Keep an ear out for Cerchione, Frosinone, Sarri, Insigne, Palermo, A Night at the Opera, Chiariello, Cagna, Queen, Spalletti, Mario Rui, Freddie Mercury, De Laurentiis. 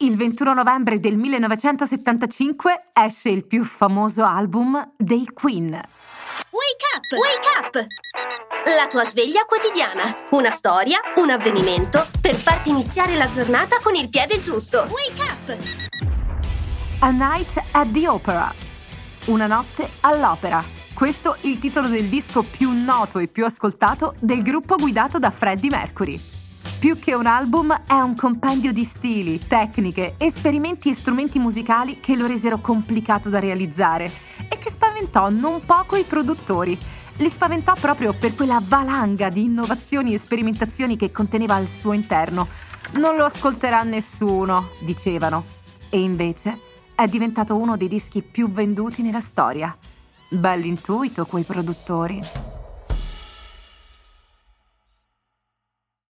Il 21 novembre del 1975 esce il più famoso album dei Queen. Wake up! Wake up! La tua sveglia quotidiana. Una storia, un avvenimento per farti iniziare la giornata con il piede giusto. Wake up! A Night at the Opera. Una notte all'opera. Questo è il titolo del disco più noto e più ascoltato del gruppo guidato da Freddie Mercury. Più che un album, è un compendio di stili, tecniche, esperimenti e strumenti musicali che lo resero complicato da realizzare e che spaventò non poco i produttori. Li spaventò proprio per quella valanga di innovazioni e sperimentazioni che conteneva al suo interno. Non lo ascolterà nessuno, dicevano. E invece è diventato uno dei dischi più venduti nella storia. Bell'intuito quei produttori.